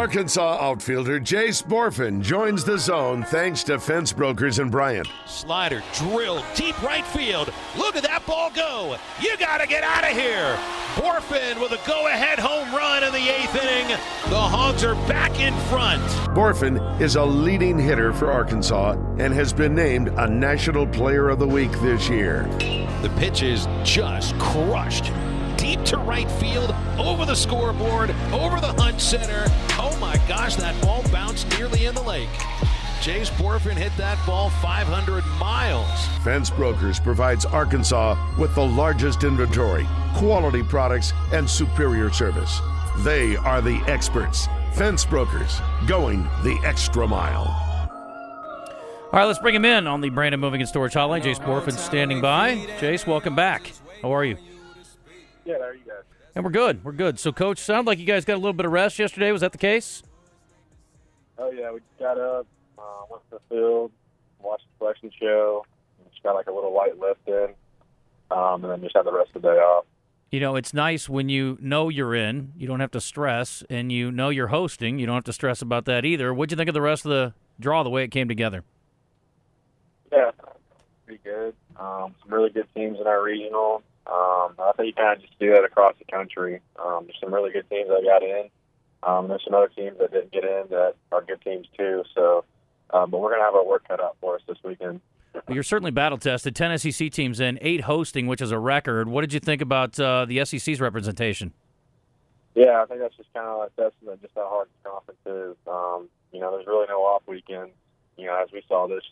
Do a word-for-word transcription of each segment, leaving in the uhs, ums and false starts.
Arkansas outfielder Jace Bohrofen joins the zone thanks to Fence Brokers and Bryant. Slider drilled deep right field. Look at that ball go. You got to get out of here. Bohrofen with a go-ahead home run in the eighth inning. The Hogs are back in front. Bohrofen is a leading hitter for Arkansas and has been named a National Player of the Week this year. The pitch is just crushed. Deep to right field, over the scoreboard, over the Hunt Center. Oh my gosh, that ball bounced nearly in the lake. Jace Bohrofen hit that ball five hundred miles. Fence Brokers provides Arkansas with the largest inventory, quality products, and superior service. They are the experts. Fence Brokers, going the extra mile. All right, let's bring him in on the Brandon Moving and Storage Hotline. Jace Bohrofen standing by. Jace, welcome back. How are you? Yeah, how are you guys? And we're good. We're good. So, Coach, sounds like you guys got a little bit of rest yesterday. Was that the case? Oh, yeah. We got up, uh, went to the field, watched the selection show, just got like a little light lift in, um, and then just had the rest of the day off. You know, it's nice when you know you're in. You don't have to stress, and you know you're hosting. You don't have to stress about that either. What'd you think of the rest of the draw, the way it came together? Yeah, pretty good. Um, some really good teams in our regional. Um, I think you kind of just do that across the country. Um, there's some really good teams that got in. Um, there's some other teams that didn't get in that are good teams too. So, um, but we're going to have our work cut out for us this weekend. Well, you're certainly battle-tested. Ten S E C teams in, eight hosting, which is a record. What did you think about uh, the S E C's representation? Yeah, I think that's just kind of like testament just how hard the conference is. Um, you know, there's really no off weekend. You know, as we saw this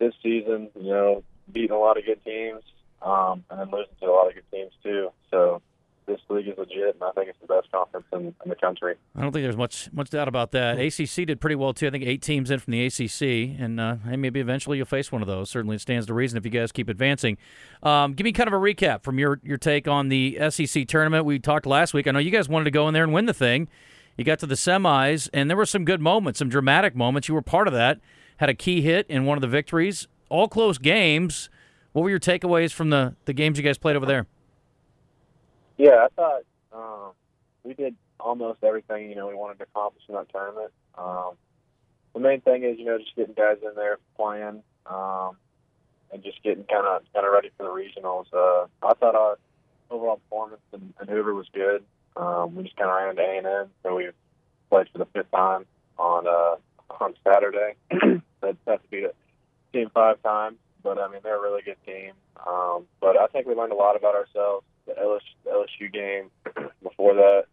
this season, you know, beating a lot of good teams. Um, and then losing to a lot of good teams, too. So this league is legit, and I think it's the best conference in, in the country. I don't think there's much much doubt about that. A C C did pretty well, too. I think eight teams in from the A C C, and uh, maybe eventually you'll face one of those. Certainly it stands to reason if you guys keep advancing. Um, give me kind of a recap from your, your take on the S E C tournament. We talked last week. I know you guys wanted to go in there and win the thing. You got to the semis, and there were some good moments, some dramatic moments. You were part of that. Had a key hit in one of the victories. All close games. What were your takeaways from the, the games you guys played over there? Yeah, I thought um, we did almost everything, you know, we wanted to accomplish in that tournament. Um, the main thing is, you know, just getting guys in there playing um, and just getting kind of kind of ready for the regionals. Uh, I thought our overall performance in, in Hoover was good. Um, we just kind of ran into A and M, so we played for the fifth time on uh, on Saturday. That's to beat a team five times. But, I mean, they're a really good team. Um, but I think we learned a lot about ourselves. The L S U game before that,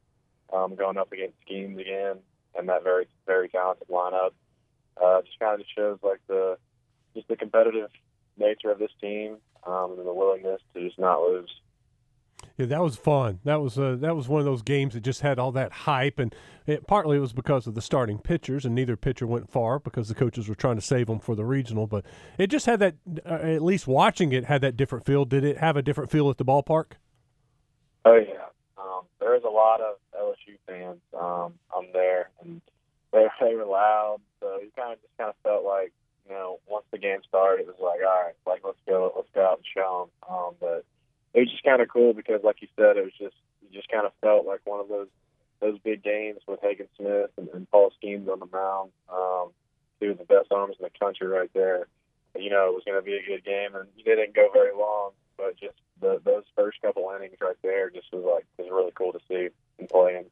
um, going up against Skenes again, and that very, very talented lineup, uh, just kind of just shows, like, the just the competitive nature of this team um, and the willingness to just not lose. Yeah, that was fun. That was uh, that was one of those games that just had all that hype, and it, partly it was because of the starting pitchers, and neither pitcher went far because the coaches were trying to save them for the regional. But it just had that. Uh, at least watching it had that different feel. Did it have a different feel at the ballpark? Oh yeah, um, there was a lot of L S U fans. Um, I'm there, and they they were loud. So you kind of just kind of felt like you know once the game started, it was like all right, like let's go, let's go out and show them. Um, but it was just kind of cool because, like you said, it was just you just kind of felt like one of those those big games with Hagen Smith and, and Paul Skenes on the mound. Um, two of the best arms in the country right there. You know, it was going to be a good game, and it didn't go very long, but just the, those first couple innings right there just was like was really cool to see and playing.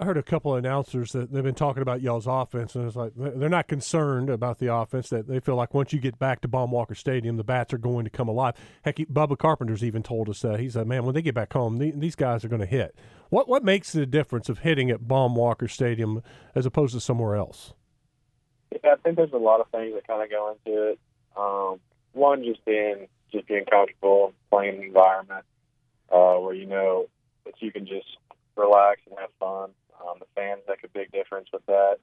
I heard a couple of announcers that they've been talking about y'all's offense, and it's like they're not concerned about the offense, that they feel like once you get back to Baumwalker Stadium, the bats are going to come alive. Heck, Bubba Carpenter's even told us that. He's like, man, when they get back home, these guys are going to hit. What what makes the difference of hitting at Baumwalker Stadium as opposed to somewhere else? Yeah, I think there's a lot of things that kind of go into it. Um, one, just being, just being comfortable, playing an environment uh, where you know that you can just relax and have fun. Um, the fans make a big difference with that.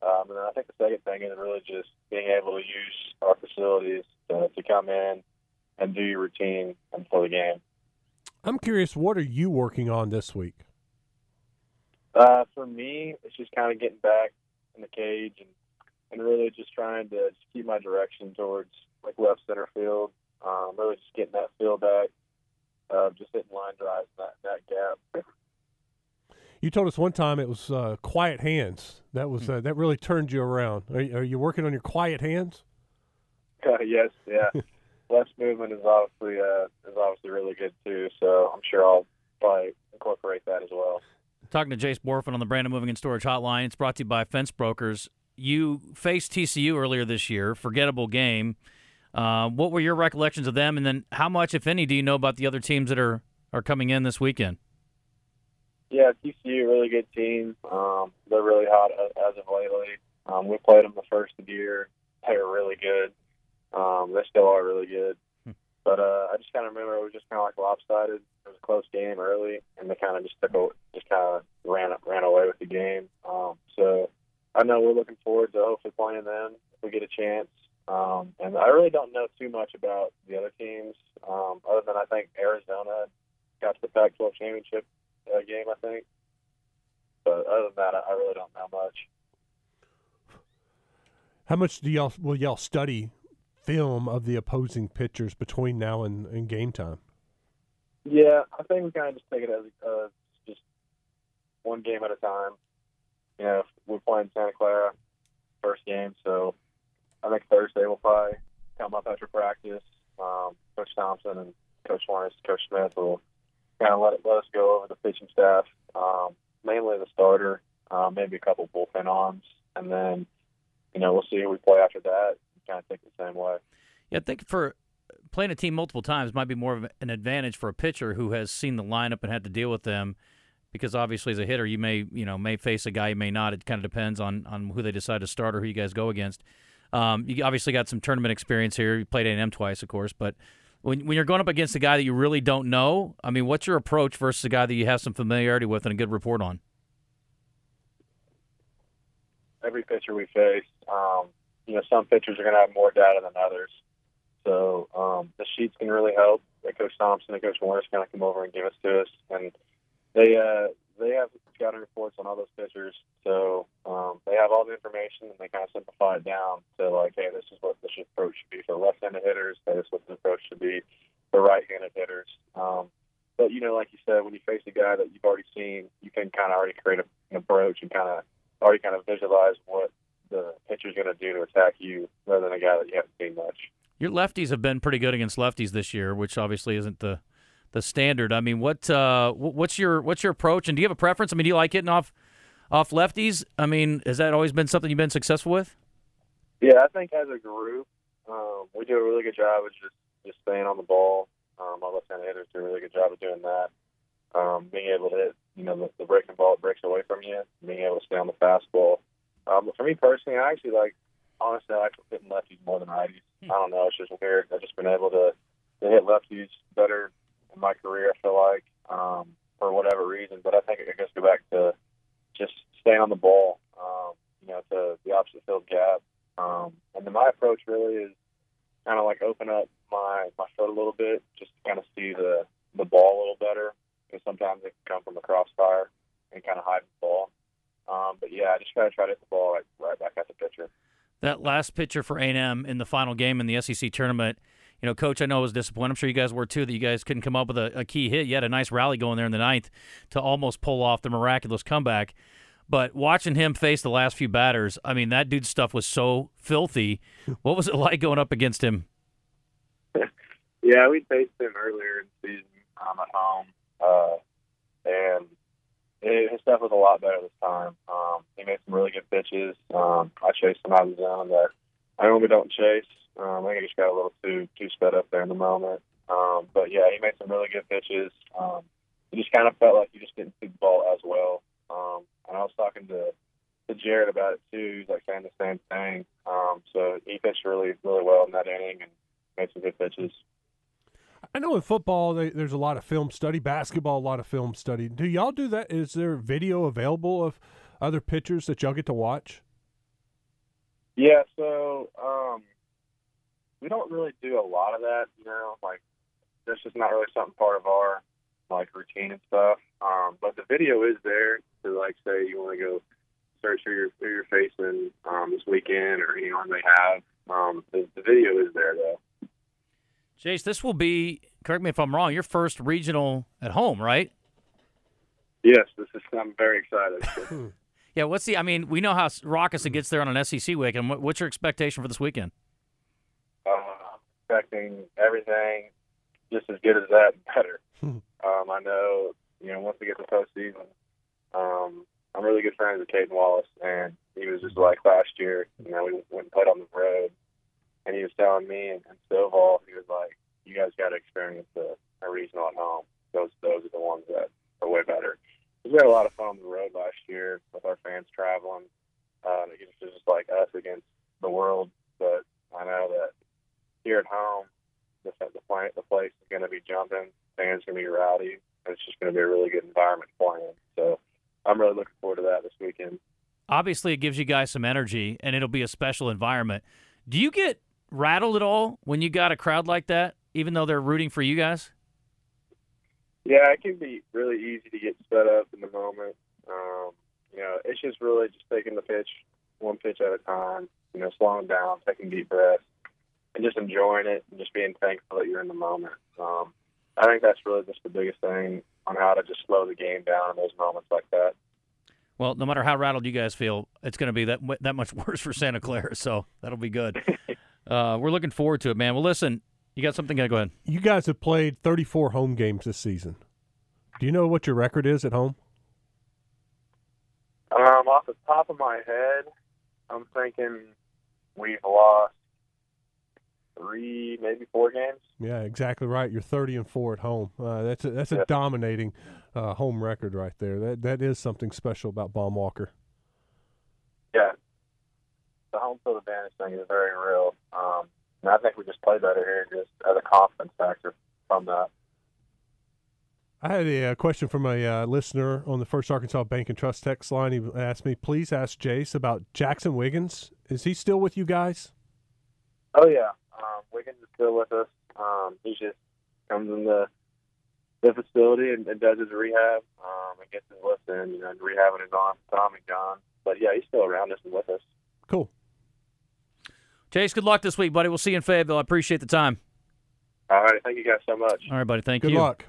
Um, and then I think the second thing is really just being able to use our facilities to, to come in and do your routine before the game. I'm curious, what are you working on this week? Uh, for me, it's just kind of getting back in the cage and, and really just trying to just keep my direction towards like left center field. Um, really just getting that feel back, uh, just hitting line drives, that, that gap. You told us one time it was uh, quiet hands. That was uh, that really turned you around. Are, are you working on your quiet hands? Uh, yes, yeah. Left movement is obviously uh, is obviously really good too. So I'm sure I'll probably incorporate that as well. Talking to Jace Bohrofen on the Brandon Moving and Storage Hotline. It's brought to you by Fence Brokers. You faced T C U earlier this year. Forgettable game. Uh, what were your recollections of them? And then how much, if any, do you know about the other teams that are, are coming in this weekend? Yeah, T C U, really good team. Um, they're really hot as of lately. Um, we played them the first of the year. They were really good. Um, they still are really good. But uh, I just kind of remember it was just kind of like lopsided. It was a close game early, and they kind of just took a, just kind of ran ran away with the game. Um, so I know we're looking forward to hopefully playing them if we get a chance. Um, and I really don't know too much about the other teams, um, other than I think Arizona got to the Pac twelve championship uh, game, I think. But other than that, I really don't know much. How much do y'all will y'all study film of the opposing pitchers between now and, and game time? Yeah, I think we kind of just take it as uh, just one game at a time. You know, we're playing Santa Clara first game, so I think Thursday we'll probably come up after practice. Um, Coach Thompson and Coach Lawrence, Coach Smith will kind of let, it, let us go over the pitching staff, um, mainly the starter, uh, maybe a couple bullpen arms, and then, you know, we'll see who we play after that. Kind of think the same way. Yeah, I think for playing a team multiple times might be more of an advantage for a pitcher who has seen the lineup and had to deal with them, because obviously as a hitter you may you know may face a guy you may not. It kind of depends on on who they decide to start or who you guys go against. Um, you obviously got some tournament experience here. You played A and M twice, of course, but when when you're going up against a guy that you really don't know, I mean, what's your approach versus a guy that you have some familiarity with and a good report on? Every pitcher we face, um, you know, some pitchers are going to have more data than others. So um, the sheets can really help. Like Coach Thompson and Coach Warner kind of come over and give us to us. And they uh, they have scouting reports on all those pitchers. So um, they have all the information, and they kind of simplify it down to, like, hey, this is what this approach should be for left-handed hitters. This is what the approach should be for right-handed hitters. Um, but, you know, like you said, when you face a guy that you've already seen, you can kind of already create a, an approach and kind of already kind of visualize what the pitcher's going to do to attack you rather than a guy that you haven't seen much. Your lefties have been pretty good against lefties this year, which obviously isn't the the standard. I mean, what uh, what's your what's your approach, and do you have a preference? I mean, do you like hitting off off lefties? I mean, has that always been something you've been successful with? Yeah, I think as a group, um, we do a really good job of just, just staying on the ball. Um, our left-handed hitters do a really good job of doing that. Um, being able to hit, you know, the, the breaking ball that breaks away from you, being able to stay on the fastball. Um, but for me personally, I actually like, honestly, I like hitting lefties more than righties. I don't know. It's just weird. I've just been able to, to hit lefties better in my career, I feel like, um, for whatever reason. But I think it goes back to just staying on the ball, um, you know, to the opposite field gap. Um, and then my approach really is kind of like open up my, my foot a little bit, just to kind of see the, the ball a little better. Because sometimes it can come from the crossfire and kind of hide the ball. Um, but, yeah, I just kind of try to hit the ball right, right back at the pitcher. That last pitcher for A and M in the final game in the S E C tournament, you know, Coach, I know I was disappointed. I'm sure you guys were too, that you guys couldn't come up with a, a key hit. You had a nice rally going there in the ninth to almost pull off the miraculous comeback. But watching him face the last few batters, I mean, that dude's stuff was so filthy. What was it like going up against him? Yeah, we faced him earlier in the season um, at home, uh, and – his stuff was a lot better this time. Um, he made some really good pitches. Um, I chased him out of the zone that I normally don't chase. Um, I think I just got a little too too sped up there in the moment. Um, but, yeah, he made some really good pitches. Um, it just kind of felt like you just didn't see the ball as well. Um, and I was talking to, to Jared about it, too. He's, like, saying the same thing. Um, so he pitched really, really well in that inning and made some good pitches. I know in football they, there's a lot of film study, basketball, a lot of film study. Do y'all do that? Is there video available of other pitchers that y'all get to watch? Yeah, so um, we don't really do a lot of that, you know. Like, that's just not really something part of our, like, routine and stuff. Um, but the video is there to, like, say you want to go search who you're, who you're facing um, this weekend or anyone they have. Um, the, the video is there, though. Jace, this will be, correct me if I'm wrong, your first regional at home, right? Yes, this is. I'm very excited. Yeah, what's the? I mean, we know how raucous it gets there on an S E C weekend. What's your expectation for this weekend? Uh, I'm expecting everything just as good as that and better. um, I know, you know, once we get to postseason, um, I'm really good friends with Caden Wallace, and he was just like last year, you know, we went and played on the road, and he was telling me and, and Stovall, he was like, you guys got to experience a, a regional at home. Those, those are the ones that are way better. We had a lot of fun on the road last year with our fans traveling. Um, it was just like us against the world. But I know that here at home, the, the, plant, the place is going to be jumping. Fans are going to be rowdy. And it's just going to be a really good environment playing. So I'm really looking forward to that this weekend. Obviously, it gives you guys some energy, and it'll be a special environment. Do you get rattled at all when you got a crowd like that, even though they're rooting for you guys? Yeah, it can be really easy to get sped up in the moment. Um, you know, it's just really just taking the pitch, one pitch at a time, you know, slowing down, taking deep breaths, and just enjoying it and just being thankful that you're in the moment. Um, I think that's really just the biggest thing on how to just slow the game down in those moments like that. Well, no matter how rattled you guys feel, it's going to be that that much worse for Santa Clara, so that'll be good. uh, we're looking forward to it, man. Well, listen. You got something? Go ahead. You guys have played thirty-four home games this season. Do you know what your record is at home? Um, off the top of my head, I'm thinking we've lost three, maybe four games. Yeah, exactly right. You're thirty and four at home. Uh, that's a, that's a yeah. dominating uh, home record right there. That that is something special about Baumwalker. Yeah, the home field advantage thing is very real. Um, And I think we just play better here just as a confidence factor from that. I had a, a question from a uh, listener on the First Arkansas Bank and Trust text line. He asked me, please ask Jace about Jackson Wiggins. Is he still with you guys? Oh, yeah. Um, Wiggins is still with us. Um, he just comes in the, the facility and, and does his rehab um, and gets his list in, you know, and rehabbing his arm, Tommy John. But, yeah, he's still around us and with us. Cool. Jace, good luck this week, buddy. We'll see you in Fayetteville. I appreciate the time. All right. Thank you guys so much. All right, buddy. Thank you. Good luck.